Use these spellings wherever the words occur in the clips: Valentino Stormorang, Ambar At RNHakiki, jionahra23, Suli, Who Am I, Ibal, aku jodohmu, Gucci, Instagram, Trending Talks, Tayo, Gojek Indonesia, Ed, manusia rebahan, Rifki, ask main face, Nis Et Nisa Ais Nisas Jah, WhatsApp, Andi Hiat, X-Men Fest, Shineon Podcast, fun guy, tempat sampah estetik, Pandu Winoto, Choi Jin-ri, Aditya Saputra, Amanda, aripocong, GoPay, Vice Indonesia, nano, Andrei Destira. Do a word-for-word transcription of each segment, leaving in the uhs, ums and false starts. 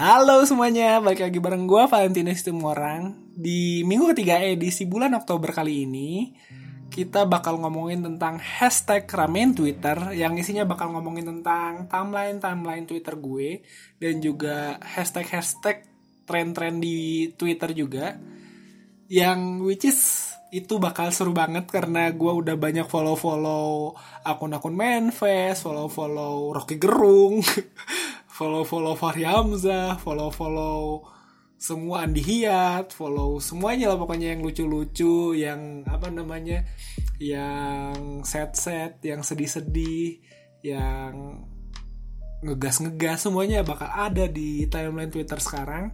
Halo semuanya, balik lagi bareng gue Valentino Stormorang. Di minggu ketiga edisi bulan Oktober kali ini, kita bakal ngomongin tentang hashtag ramein Twitter, yang isinya bakal ngomongin tentang timeline-timeline Twitter gue, dan juga hashtag-hashtag tren-tren di Twitter juga, yang which is itu bakal seru banget karena gue udah banyak follow-follow akun-akun main face, follow-follow Rocky Gerung follow-follow Faryamzah, follow-follow semua Andi Hiat, follow semuanya lah pokoknya yang lucu-lucu, yang apa namanya, yang set-set, yang sedih-sedih, yang ngegas-ngegas, semuanya bakal ada di timeline Twitter sekarang.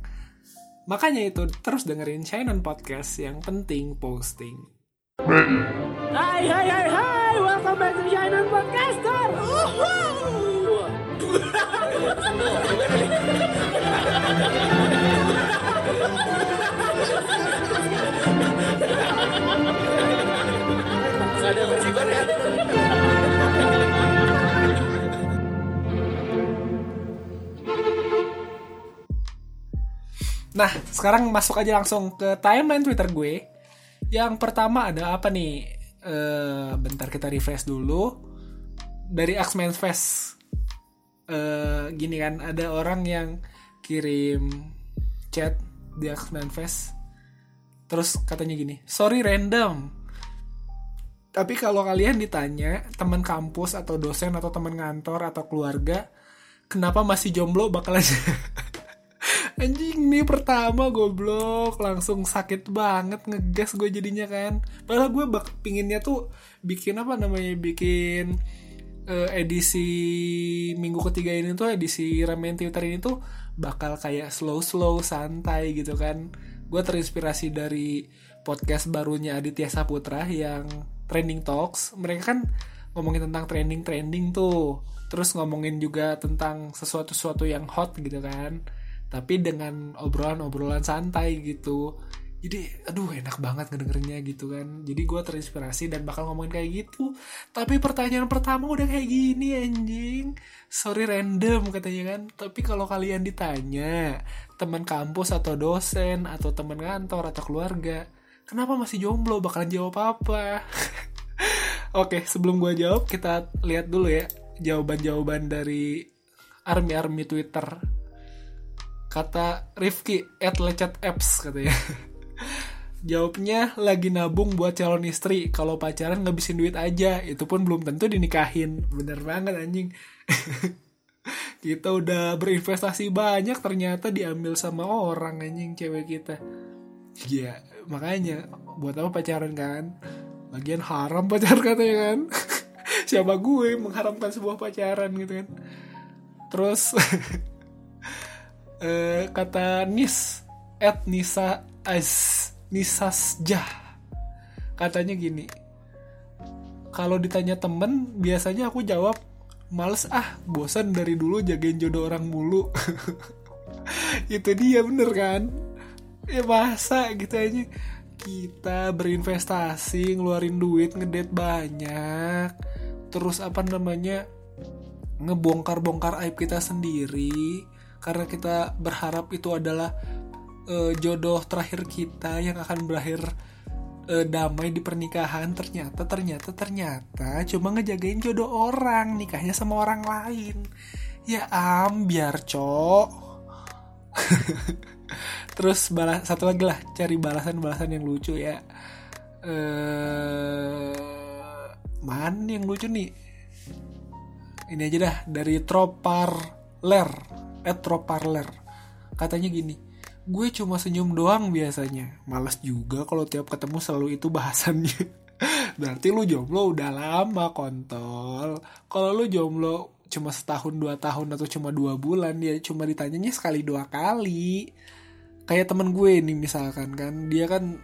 Makanya itu, terus dengerin Shineon Podcast yang penting posting. Hai hai hai hai, welcome back to Shineon Podcast. Nah, sekarang masuk aja langsung ke timeline Twitter gue. Yang pertama ada apa nih? Uh, bentar kita refresh dulu. Dari X-Men Fest. Uh, gini kan, ada orang yang kirim chat di X-Men Fest, terus katanya gini, sorry random, tapi kalau kalian ditanya teman kampus atau dosen atau teman kantor atau keluarga kenapa masih jomblo bakalan anjing nih pertama goblok, langsung sakit banget, ngegas gue jadinya kan. Padahal gue bak- pinginnya tuh bikin apa namanya, bikin edisi minggu ketiga ini tuh, edisi ramein Twitter ini tuh bakal kayak slow-slow, santai gitu kan. Gue terinspirasi dari podcast barunya Aditya Saputra yang Trending Talks. Mereka kan ngomongin tentang trending-trending tuh, terus ngomongin juga tentang sesuatu-sesuatu yang hot gitu kan, tapi dengan obrolan-obrolan santai gitu. Jadi aduh enak banget ngedengerinnya gitu kan. Jadi gue terinspirasi dan bakal ngomongin kayak gitu. Tapi pertanyaan pertama udah kayak gini anjing. Sorry random katanya kan. Tapi kalau kalian ditanya teman kampus atau dosen atau teman kantor atau keluarga kenapa masih jomblo, bakalan jawab apa? Oke, sebelum gue jawab kita lihat dulu ya jawaban-jawaban dari army-army Twitter. Kata Rifki at lecet apps katanya. Jawabnya lagi nabung buat calon istri, kalau pacaran ngabisin duit aja, itu pun belum tentu dinikahin. Bener banget anjing. Kita udah berinvestasi banyak ternyata diambil sama orang anjing cewek kita. Ya makanya buat apa pacaran kan, lagian haram pacaran katanya kan. Siapa gue mengharamkan sebuah pacaran gitu kan. Terus eh, kata Nis Et Nisa Ais Nisas Jah, katanya gini, kalau ditanya temen biasanya aku jawab males ah, bosan dari dulu jagain jodoh orang mulu. Itu dia bener kan ya, masa gitu aja kita berinvestasi ngeluarin duit ngedate banyak, terus apa namanya ngebongkar-bongkar aib kita sendiri karena kita berharap itu adalah E, jodoh terakhir kita yang akan berakhir e, damai di pernikahan, ternyata ternyata ternyata cuma ngejagain jodoh orang, nikahnya sama orang lain. Ya am biar cok. Terus balas, satu lagi lah, cari balasan-balasan yang lucu ya. E, mana yang lucu nih? Ini aja dah dari Troparler, eh Troparler. Katanya gini, gue cuma senyum doang biasanya. Males juga kalau tiap ketemu selalu itu bahasannya. Berarti lu jomblo udah lama kontol. Kalau lu jomblo cuma setahun, dua tahun, atau cuma dua bulan, ya cuma ditanyanya sekali dua kali. Kayak temen gue nih misalkan kan, dia kan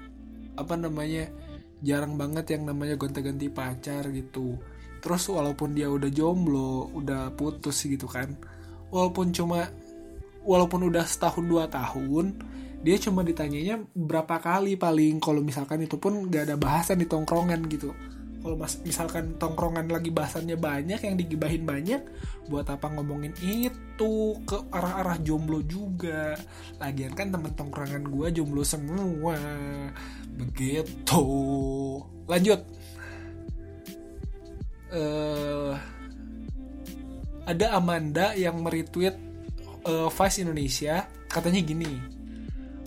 apa namanya jarang banget yang namanya gonta-ganti pacar gitu. Terus walaupun dia udah jomblo, udah putus gitu kan, walaupun cuma Walaupun udah setahun dua tahun, dia cuma ditanyanya berapa kali paling. Kalau misalkan itu pun gak ada bahasan di tongkrongan gitu. Kalau misalkan tongkrongan lagi bahasannya banyak, yang digibahin banyak, buat apa ngomongin itu ke arah-arah jomblo juga. Lagian kan temen tongkrongan gue jomblo semua. Begitu. Lanjut. Uh, ada Amanda yang meretweet uh, Vice Indonesia. Katanya gini,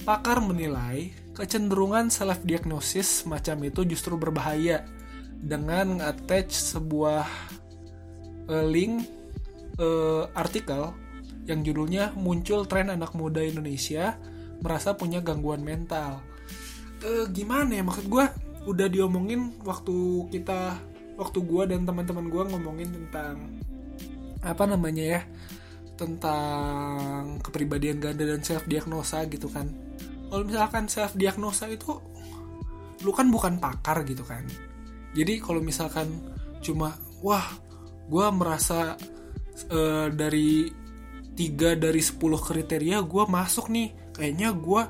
pakar menilai kecenderungan self-diagnosis macam itu justru berbahaya. Dengan attach sebuah uh, link uh, artikel yang judulnya muncul tren anak muda Indonesia merasa punya gangguan mental. Uh, gimana ya, maksud gue udah diomongin waktu kita waktu gue dan teman-teman gue ngomongin tentang apa namanya ya, tentang kepribadian ganda dan self diagnosa gitu kan. Kalau misalkan self diagnosa itu lu kan bukan pakar gitu kan. Jadi kalau misalkan cuma, wah, gue merasa e, dari tiga dari sepuluh kriteria gue masuk nih. Kayaknya gue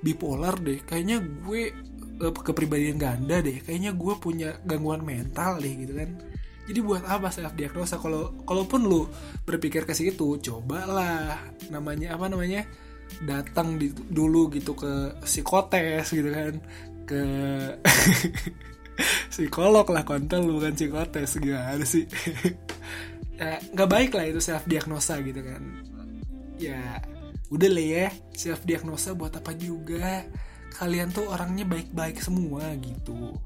bipolar deh. Kayaknya gue e, kepribadian ganda deh. Kayaknya gue punya gangguan mental deh gitu kan. Jadi buat apa self-diagnosa? Kalau kalaupun lu berpikir ke situ, cobalah namanya apa namanya datang di, dulu gitu ke psikotes gitu kan, ke psikolog lah, kontol bukan psikotes, gimana sih. Ya, gak baik lah itu self diagnosa gitu kan. Ya udah lah ya, self diagnosa buat apa juga, kalian tuh orangnya baik-baik semua gitu.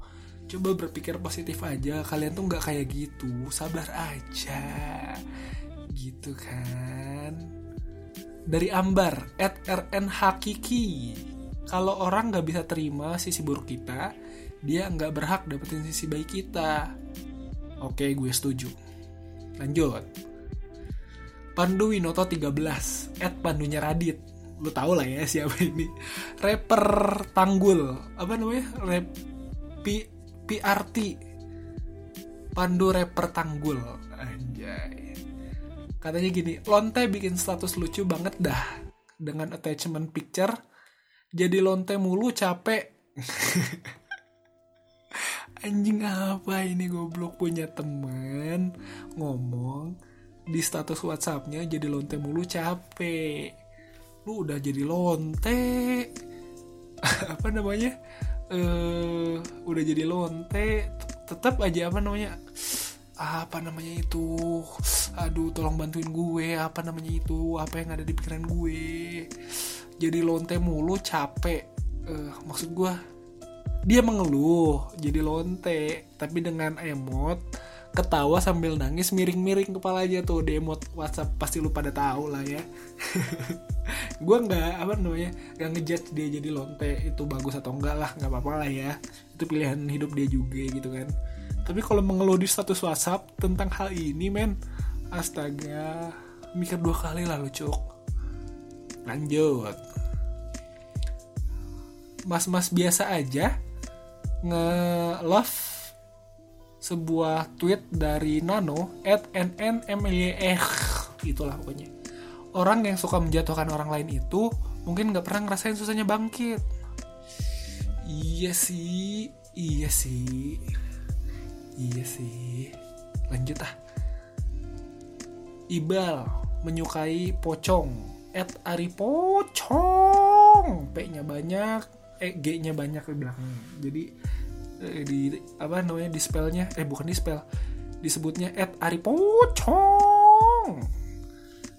Coba berpikir positif aja, kalian tuh gak kayak gitu, sabar aja gitu kan. Dari Ambar At RNHakiki, kalau orang gak bisa terima sisi buruk kita, dia nggak berhak dapetin sisi baik kita. Oke, gue setuju. Lanjut. Pandu Winoto tiga belas, Ed Pandunya Radit. Lu tau lah ya siapa ini. Rapper Tanggul, apa namanya? Rap P, P R T. Pandu Rapper Tanggul. Anjay. Katanya gini, lonte bikin status lucu banget dah. Dengan attachment picture, jadi lonte mulu capek. Anjing, apa ini goblok, punya teman ngomong di status WhatsAppnya jadi lonte mulu capek. Lu udah jadi lonte apa namanya eh udah jadi lonte tetap aja apa namanya apa namanya itu aduh tolong bantuin gue apa namanya itu apa yang ada di pikiran gue, jadi lonte mulu capek. Eh, maksud gue dia mengeluh jadi lonte, tapi dengan emot ketawa sambil nangis miring-miring kepalanya tuh di emot WhatsApp, pasti lu pada tahu lah ya. Gue nggak apa namanya nggak ngejudge dia jadi lonte itu bagus atau enggak lah, nggak apa-apa lah ya, itu pilihan hidup dia juga gitu kan. Tapi kalau mengeluh di status WhatsApp tentang hal ini, men, astaga, mikir dua kali lah lu, cuk. Lanjut. Mas-mas biasa aja nge-love sebuah tweet dari nano at nn m y r, itulah pokoknya. Orang yang suka menjatuhkan orang lain itu mungkin nggak pernah ngerasain susahnya bangkit. Iya sih, iya sih, iya sih. Lanjut ah. Ibal menyukai pocong at aripocong, p-nya banyak, eh g-nya banyak di belakang. Jadi di apa namanya di spellnya eh bukan di spell disebutnya at aripocong.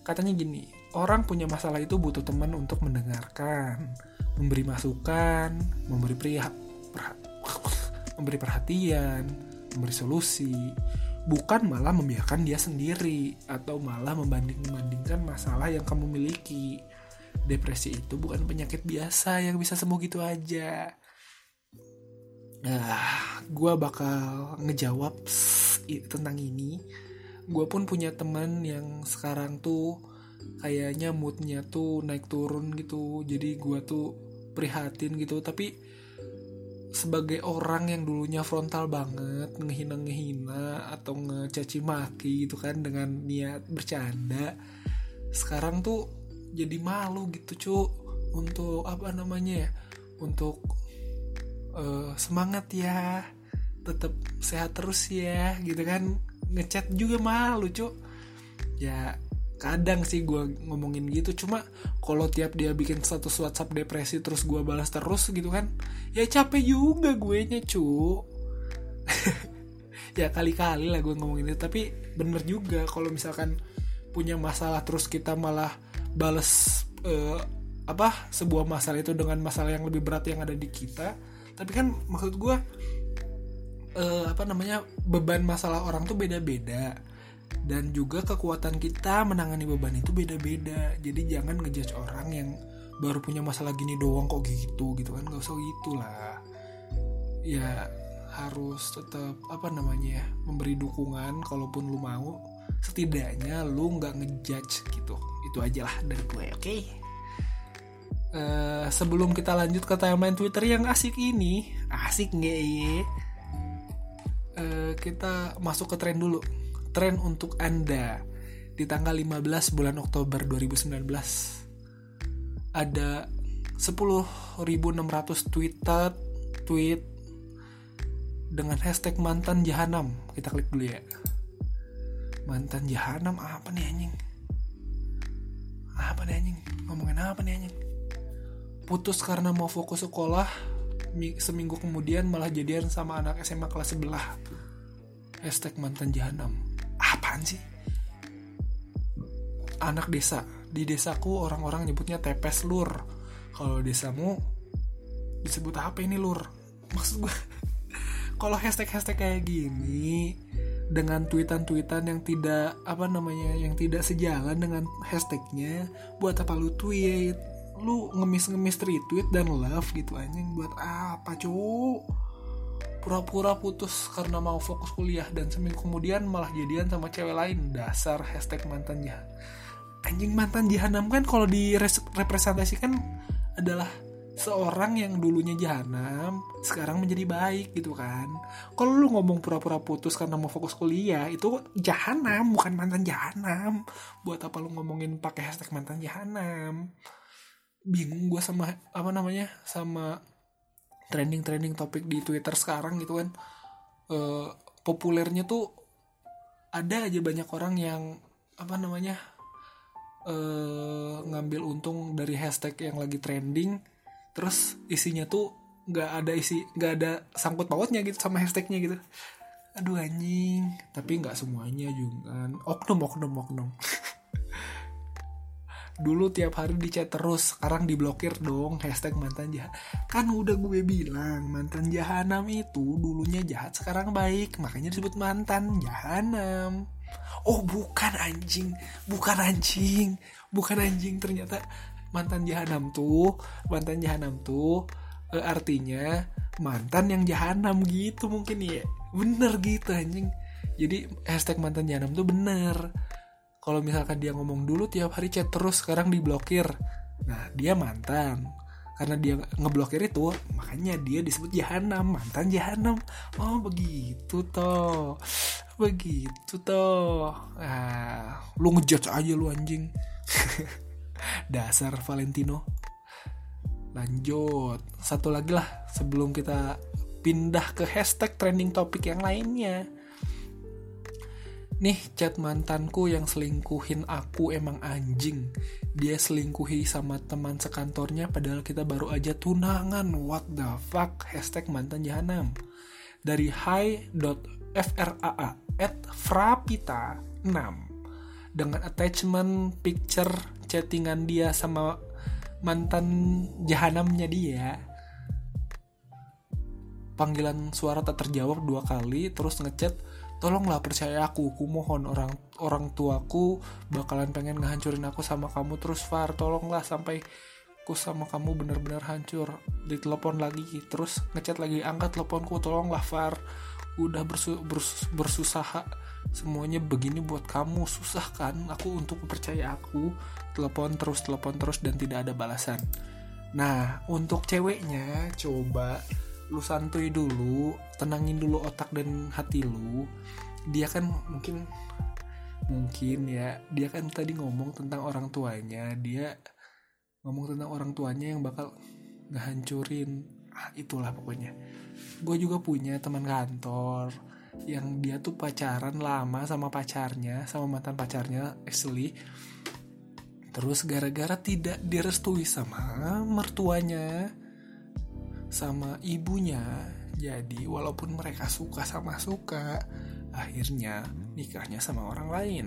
Katanya gini, orang punya masalah itu butuh teman untuk mendengarkan, memberi masukan, memberi perha- perha- memberi perhatian, memberi solusi, bukan malah membiarkan dia sendiri atau malah membanding-bandingkan masalah yang kamu miliki. Depresi itu bukan penyakit biasa yang bisa sembuh gitu aja. Nah, gue bakal ngejawab tentang ini. Gue pun punya teman yang sekarang tuh kayaknya moodnya tuh naik turun gitu. Jadi gue tuh prihatin gitu. Tapi sebagai orang yang dulunya frontal banget, ngehina-ngehina atau ngecaci maki gitu kan dengan niat bercanda, sekarang tuh jadi malu gitu, cu, untuk apa namanya ya, untuk Uh, semangat ya, tetap sehat terus ya gitu kan. Ngechat juga mahal lucu. Ya kadang sih gue ngomongin gitu, cuma kalau tiap dia bikin status WhatsApp depresi terus gue balas terus gitu kan, ya capek juga gue nya cu. Ya kali-kali lah gue ngomongin itu, tapi bener juga kalau misalkan punya masalah terus kita malah balas uh, apa sebuah masalah itu dengan masalah yang lebih berat yang ada di kita. Tapi kan maksud gue uh, apa namanya beban masalah orang tuh beda-beda. Dan juga kekuatan kita menangani beban itu beda-beda. Jadi jangan ngejudge orang yang baru punya masalah gini doang kok gitu gitu kan, gak usah gitu lah. Ya harus tetap apa namanya memberi dukungan kalaupun lu mau. Setidaknya lu gak ngejudge gitu. Itu aja lah dari gue, oke okay? uh, Sebelum kita lanjut ke timeline Twitter yang asik ini, asik gak ya? Uh, kita masuk ke tren dulu. Tren untuk Anda di tanggal lima belas bulan Oktober dua ribu sembilan belas ada sepuluh ribu enam ratus tweetat tweet dengan hashtag mantan jahanam. Kita klik dulu ya. Mantan jahanam apa nih anjing? Apa nih anjing? Ngomongin apa nih anjing? Putus karena mau fokus sekolah, seminggu kemudian malah jadian sama anak S M A kelas sebelah. Hashtag mantan jahanam. Apaan sih? Anak desa. Di desaku orang-orang nyebutnya tepes lur. Kalau desamu disebut apa ini lur? Maksud gue kalau hashtag-hashtag kayak gini dengan tweetan-tweetan yang tidak apa namanya yang tidak sejalan dengan hashtagnya, buat apa lu tweet? Lu ngemis-ngemis retweet dan love gitu anjing buat apa cu? Pura-pura putus karena mau fokus kuliah dan seminggu kemudian malah jadian sama cewek lain. Dasar hashtag mantannya. Anjing mantan jahanam kan kalau direpresentasikan adalah seorang yang dulunya jahanam sekarang menjadi baik gitu kan. Kalau lu ngomong pura-pura putus karena mau fokus kuliah itu jahanam, bukan mantan jahanam. Buat apa lu ngomongin pakai hashtag mantan jahanam? Bingung gue sama apa namanya sama trending-trending topik di Twitter sekarang gitu kan. E, populernya tuh ada aja banyak orang yang apa namanya e, ngambil untung dari hashtag yang lagi trending, terus isinya tuh gak ada isi, gak ada sangkut pautnya gitu sama hashtagnya gitu. Aduh anjing. Tapi gak semuanya juga oknum-oknum-oknum. Dulu tiap hari di chat terus, sekarang diblokir dong hashtag mantan jahat. Kan udah gue bilang mantan jahanam itu dulunya jahat sekarang baik, makanya disebut mantan jahanam. Oh bukan anjing, bukan anjing, bukan anjing. Ternyata mantan jahanam tuh, mantan jahanam tuh e, artinya mantan yang jahanam gitu mungkin ya. Bener gitu anjing. Jadi hashtag mantan jahanam tuh bener. Kalau misalkan dia ngomong dulu tiap hari chat terus sekarang diblokir, nah dia mantan. Karena dia ngeblokir itu, makanya dia disebut jahanam, mantan jahanam. Oh begitu toh, begitu toh. Ah, lu ngejudge aja lu anjing. Dasar Valentino. Lanjut, satu lagi lah sebelum kita pindah ke hashtag trending topik yang lainnya. Nih chat mantanku yang selingkuhin aku emang anjing. Dia selingkuhi sama teman sekantornya padahal kita baru aja tunangan. What the fuck? Hashtag mantan jahanam. Dari hi.fraa at frapita enam dengan attachment picture chattingan dia sama mantan jahanamnya dia. Panggilan suara tak terjawab dua kali terus ngechat, tolonglah percaya aku, kumohon orang orang tuaku bakalan pengen ngehancurin aku sama kamu terus Far, tolonglah sampai ku sama kamu benar-benar hancur. Ditelepon lagi, terus ngechat lagi, angkat teleponku, tolonglah Far, udah bersu, bersus, bersusaha semuanya begini buat kamu, susah kan aku untuk percaya aku. Telepon terus, telepon terus dan tidak ada balasan. Nah untuk ceweknya coba lu santuy dulu, tenangin dulu otak dan hati lu. Dia kan mungkin mungkin ya, dia kan tadi ngomong tentang orang tuanya, dia ngomong tentang orang tuanya yang bakal ngehancurin itulah pokoknya. Gue juga punya teman kantor yang dia tuh pacaran lama sama pacarnya, sama mantan pacarnya actually. Terus gara-gara tidak direstui sama mertuanya, sama ibunya, jadi walaupun mereka suka sama suka, akhirnya nikahnya sama orang lain.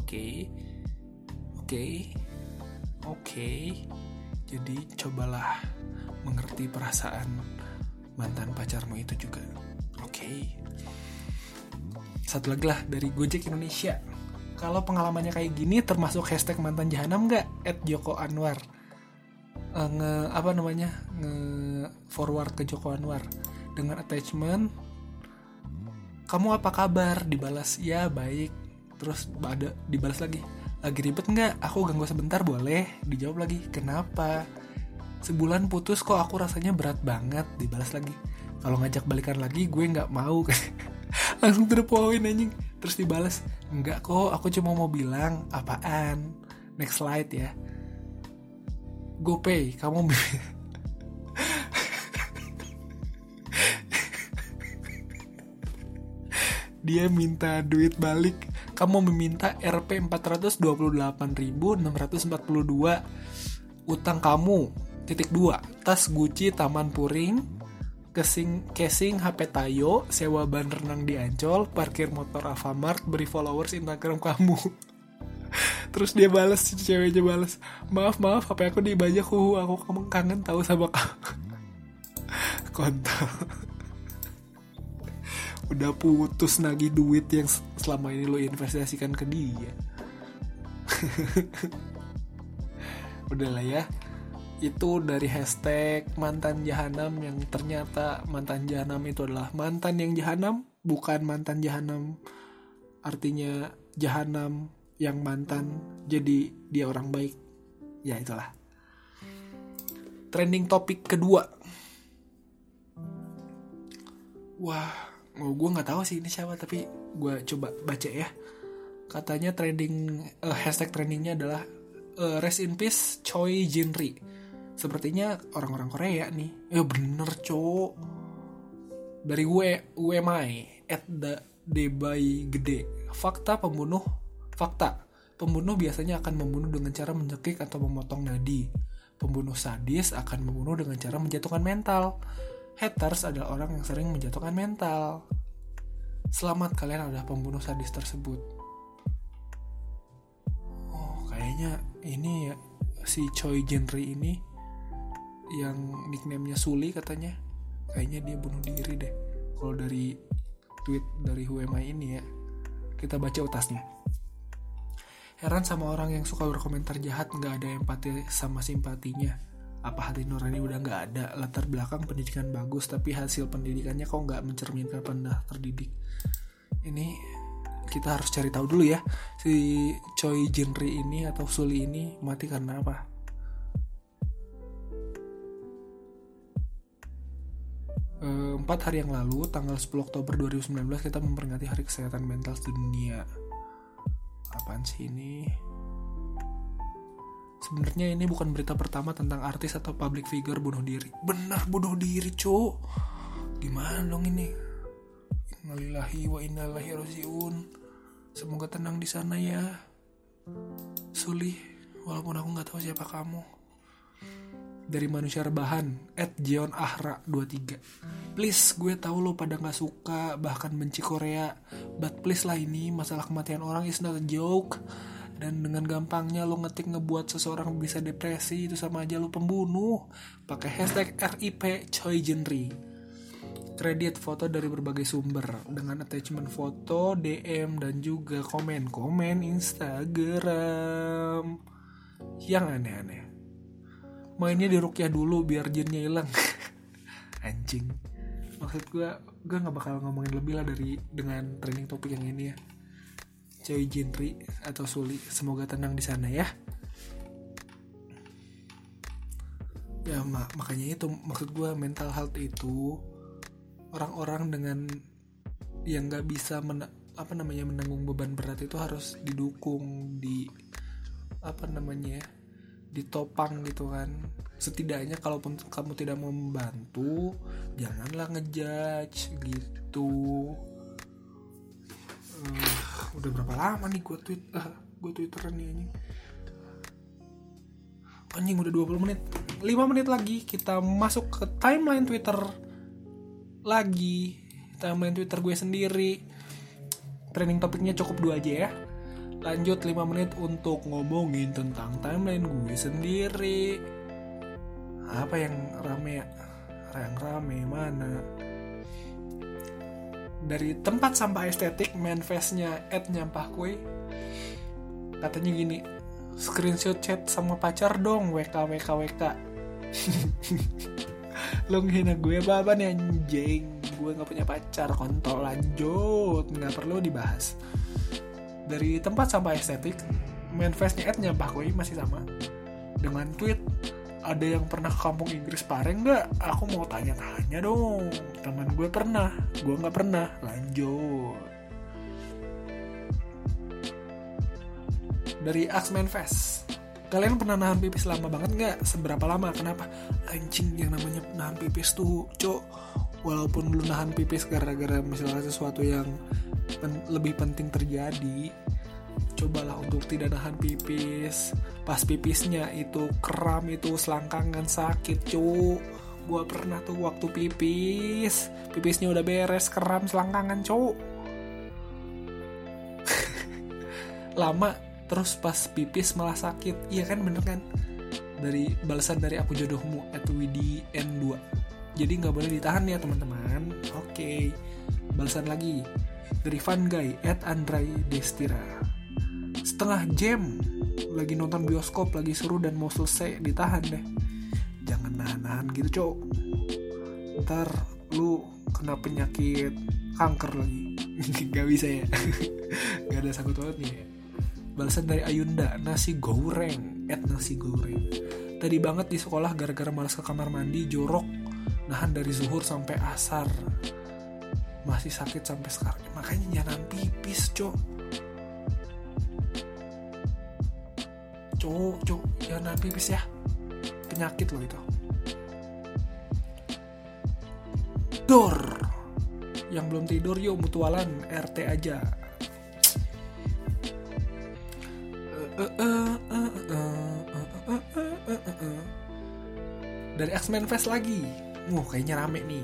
Oke, oke, oke. Jadi cobalah mengerti perasaan mantan pacarmu itu juga. Oke. Satu lagi lah dari Gojek Indonesia. Kalau pengalamannya kayak gini termasuk hashtag mantan jahanam gak? Ed Joko Anwar e, nge, apa namanya nge forward ke Joko Anwar dengan attachment kamu apa kabar, dibalas ya baik, terus ada dibalas lagi lagi ribet nggak, aku ganggu sebentar boleh, dijawab lagi kenapa, sebulan putus kok aku rasanya berat banget, dibalas lagi kalau ngajak balikan lagi gue nggak mau. Langsung terpoin anjing. Terus dibalas, enggak kok, aku cuma mau bilang apaan. Next slide ya. GoPay, kamu bi- Dia minta duit balik. Kamu meminta R P empat ratus dua puluh delapan ribu enam ratus empat puluh dua utang kamu. Titik dua, tas Gucci Taman Puring, casing, casing H P Tayo, sewa ban renang di Ancol, parkir motor Alfamart, beri followers Instagram kamu. Terus dia balas, ceweknya balas, maaf maaf H P aku dibajak, huhu aku kangen tahu sama kamu. Kontol. Udah putus nagih duit yang selama ini lo investasikan ke dia. Udahlah ya. Itu dari hashtag mantan jahanam yang ternyata mantan jahanam itu adalah mantan yang jahanam, bukan mantan jahanam artinya jahanam yang mantan jadi dia orang baik. Ya itulah. Trending topik kedua. Wah, oh, gue gak tahu sih ini siapa, tapi gue coba baca ya. Katanya trending uh, hashtag trendingnya adalah uh, rest in peace Choi Jin-ri. Sepertinya orang-orang Korea nih. Ya bener cowok. Dari Who Am I At the day by gede. Fakta pembunuh Fakta Pembunuh biasanya akan membunuh dengan cara mencekik atau memotong nadi. Pembunuh sadis akan membunuh dengan cara menjatuhkan mental. Haters adalah orang yang sering menjatuhkan mental. Selamat kalian adalah pembunuh sadis tersebut. Oh kayaknya ini ya, si Choi Jin-ri ini yang nickname-nya Suli katanya, kayaknya dia bunuh diri deh kalau dari tweet dari Who Am I ini ya. Kita baca utasnya. Heran sama orang yang suka berkomentar jahat, gak ada empati sama simpatinya. Apa hati nurani udah gak ada? Latar belakang pendidikan bagus tapi hasil pendidikannya kok gak mencerminkan pendah terdidik. Ini kita harus cari tahu dulu ya, si Choi Jin-ri ini atau Suli ini mati karena apa. Empat hari yang lalu, tanggal sepuluh Oktober dua ribu sembilan belas, kita memperingati Hari Kesehatan Mental Sedunia. Apaan sih ini? Sebenarnya ini bukan berita pertama tentang artis atau public figure bunuh diri. Benar bunuh diri, cok. Gimana dong ini? Innalillahi wa inna ilaihi raji'un. Semoga tenang di sana ya, Suli. Walaupun aku nggak tahu siapa kamu. Dari manusia rebahan, at jionahra dua tiga. Please, gue tahu lo pada gak suka, bahkan benci Korea. But please lah ini, masalah kematian orang is not a joke. Dan dengan gampangnya lo ngetik ngebuat seseorang bisa depresi, itu sama aja lo pembunuh. Pakai hashtag R I P Choi Jin-ri. Kredit foto dari berbagai sumber, dengan attachment foto, D M, dan juga komen-komen Instagram. Yang aneh-aneh. Mainnya di rukyah dulu biar jinnya hilang. Anjing. Maksud gue, gue gak bakal ngomongin lebih lah dari dengan trending topik yang ini ya. Choi Jin-ri atau Suli, semoga tenang di sana ya. Ya mak- makanya itu maksud gue, mental health itu orang-orang dengan yang gak bisa mena- apa namanya menanggung beban berat itu harus didukung, di apa namanya ya, ditopang gitu kan. Setidaknya kalaupun kamu tidak mau membantu, janganlah ngejudge gitu. Uh, udah berapa lama nih gue tweet, uh, gue twitteran nih anjing. Anjing udah dua puluh menit. lima menit lagi kita masuk ke timeline Twitter lagi. Timeline Twitter gue sendiri. Trending topiknya cukup dua aja ya. Lanjut lima menit untuk ngomongin tentang timeline gue sendiri. Apa yang rame ya? Yang rame mana? Dari tempat sampah estetik, main face-nya Ed nyampahkui. Katanya gini, screenshot chat sama pacar dong, W K W K W K. Lo ngehina gue apa-apa nih anjing. Gue gak punya pacar, kontol. Lanjut, gak perlu dibahas. Dari tempat sampah estetik, main face-nya Ed nyampahkui masih sama. Dengan tweet, ada yang pernah ke kampung Inggris Pare gak? Aku mau tanya-tanya dong. Teman gue pernah, gue gak pernah. Lanjut. Dari Ask Main Face, kalian pernah nahan pipis lama banget nggak? Seberapa lama? Kenapa? Anjing, yang namanya nahan pipis tuh, cok. Walaupun lu nahan pipis gara-gara misalnya sesuatu yang pen- lebih penting terjadi, cobalah untuk tidak nahan pipis. Pas pipisnya itu kram, itu selangkangan, sakit, cok. Gua pernah tuh waktu pipis, pipisnya udah beres, kram, selangkangan, cok. Lama. Terus pas pipis malah sakit. Iya kan, bener kan? Dari balasan dari aku jodohmu at W D N two. Jadi gak boleh ditahan ya teman-teman. Oke okay. Balasan lagi dari fun guy at Andrei Destira. Setengah jam lagi nonton bioskop, lagi seru dan mau selesai, ditahan deh. Jangan nahan-nahan gitu cok. Ntar lu kena penyakit kanker lagi. Gak bisa ya. Gak ada sangkut banget nih ya. Balasan dari Ayunda, nasi goreng, at nasi goreng. Tadi banget di sekolah gara-gara malas ke kamar mandi, jorok, nahan dari zuhur sampai asar. Masih sakit sampai sekarang, makanya jangan pipis, cok. Cok, cok, jangan pipis ya. Penyakit loh itu. Dor. Yang belum tidur yuk mutualan, R T aja. Dari X-Men Fest lagi. Wah, kayaknya rame nih.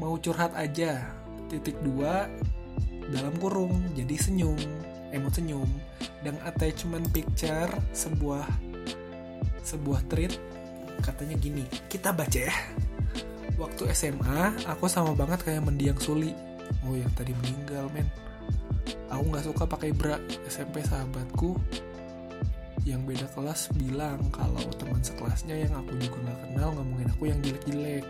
Mau curhat aja. Titik dua dalam kurung jadi senyum, emot senyum, dan attachment picture sebuah sebuah tweet katanya gini. Kita baca ya. Waktu S M A, aku sama banget kayak mendiang Suli. Oh, yang tadi meninggal, men. Aku nggak suka pakai bra. S M P sahabatku yang beda kelas bilang kalau teman sekelasnya yang aku juga nggak kenal ngomongin aku yang jelek-jelek,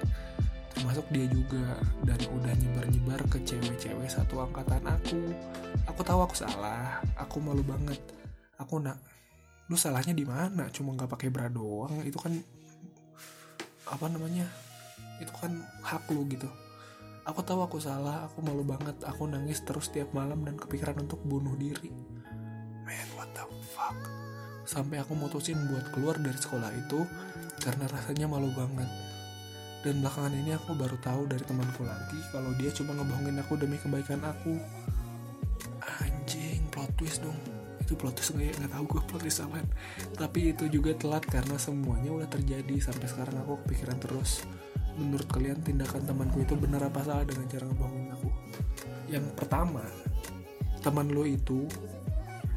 termasuk dia juga, dan udah nyebar-nyebar ke cewek-cewek satu angkatan aku. Aku tahu aku salah, aku malu banget. Aku nak, lu salahnya di mana? Cuma nggak pakai bra doang, itu kan apa namanya? Itu kan hak lu gitu. Aku tahu aku salah, aku malu banget, aku nangis terus tiap malam dan kepikiran untuk bunuh diri. Man, what the fuck? Sampai aku mutusin buat keluar dari sekolah itu karena rasanya malu banget. Dan belakangan ini aku baru tahu dari temanku lagi kalau dia cuma ngebohongin aku demi kebaikan aku. Anjing, plot twist dong. Itu plot twist gak ya? Gak tau gue plot twist apaan. Tapi itu juga telat karena semuanya udah terjadi. Sampai sekarang aku kepikiran terus. Menurut kalian tindakan temanku itu benar apa salah dengan cara ngebohongin aku? Yang pertama, teman lo itu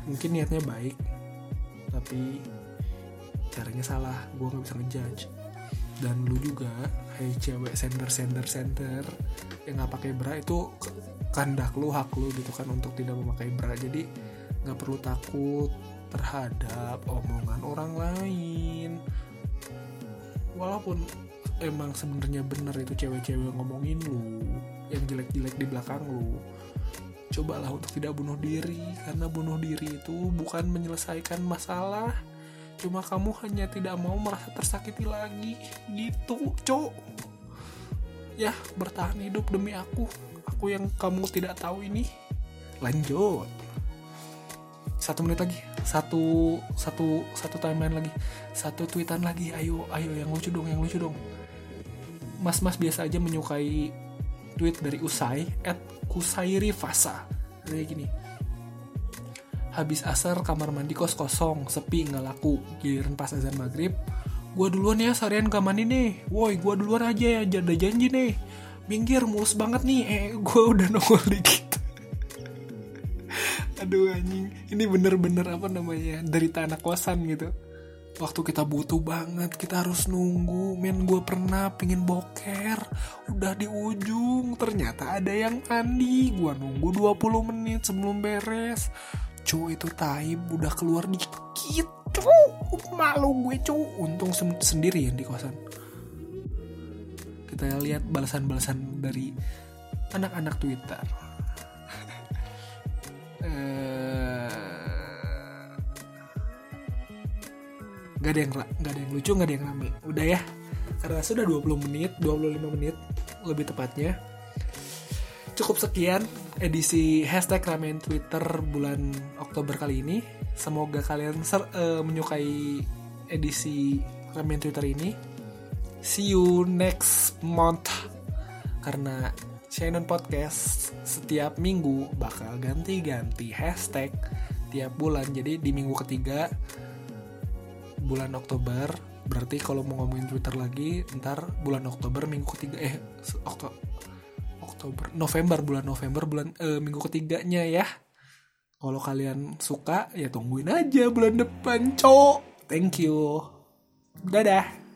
mungkin niatnya baik, tapi caranya salah. Gue gak bisa ngejudge. Dan lo juga, hey cewek sender sender sender yang gak pakai bra, itu kandak lo, hak lo gitu kan untuk tidak memakai bra. Jadi gak perlu takut terhadap omongan orang lain. Walaupun emang sebenarnya benar itu cewek-cewek ngomongin lu yang jelek-jelek di belakang lu, cobalah untuk tidak bunuh diri, karena bunuh diri itu bukan menyelesaikan masalah, cuma kamu hanya tidak mau merasa tersakiti lagi gitu cok. Ya, bertahan hidup demi aku aku yang kamu tidak tahu ini. Lanjut, satu menit lagi satu satu satu timeline lagi, satu tweetan lagi, ayo ayo yang lucu dong, yang lucu dong. Mas-mas biasa aja menyukai tweet dari Usai at Kusairi Fasa kayak gini. Habis asar kamar mandi kos kosong, sepi, nggak laku. Giliran pas azan maghrib, gua duluan ya seharian kamar mandi nih. Woi, gua duluan aja ya, ada janji nih. Minggir, mulus banget nih. Eh, gua udah nongol dikit. Aduh anjing, ini bener-bener apa namanya, derita anak kosan gitu. Waktu kita butuh banget, kita harus nunggu. Men, gue pernah pingin boker, udah di ujung, ternyata ada yang mandi. Gue nunggu dua puluh menit sebelum beres. Cuy, itu taib udah keluar dikit. Cuy, malu gue cuy. Untung sem- sendirian di kosan. Kita lihat balasan-balasan dari anak-anak Twitter. Uh, gak ada yang gak ada yang lucu, gak ada yang rame. Udah ya, karena sudah dua puluh menit, dua puluh lima menit lebih tepatnya. Cukup sekian edisi hashtag ramein Twitter bulan Oktober kali ini. Semoga kalian ser- uh, menyukai edisi ramein Twitter ini. See you next month, karena Shineon Podcast setiap minggu bakal ganti-ganti hashtag tiap bulan. Jadi di minggu ketiga bulan Oktober, berarti kalau mau ngomongin Twitter lagi, ntar bulan Oktober minggu ketiga eh Okto, Oktober November bulan November bulan eh, minggu ketiganya ya. Kalau kalian suka ya tungguin aja bulan depan, cowok. Thank you. Dadah.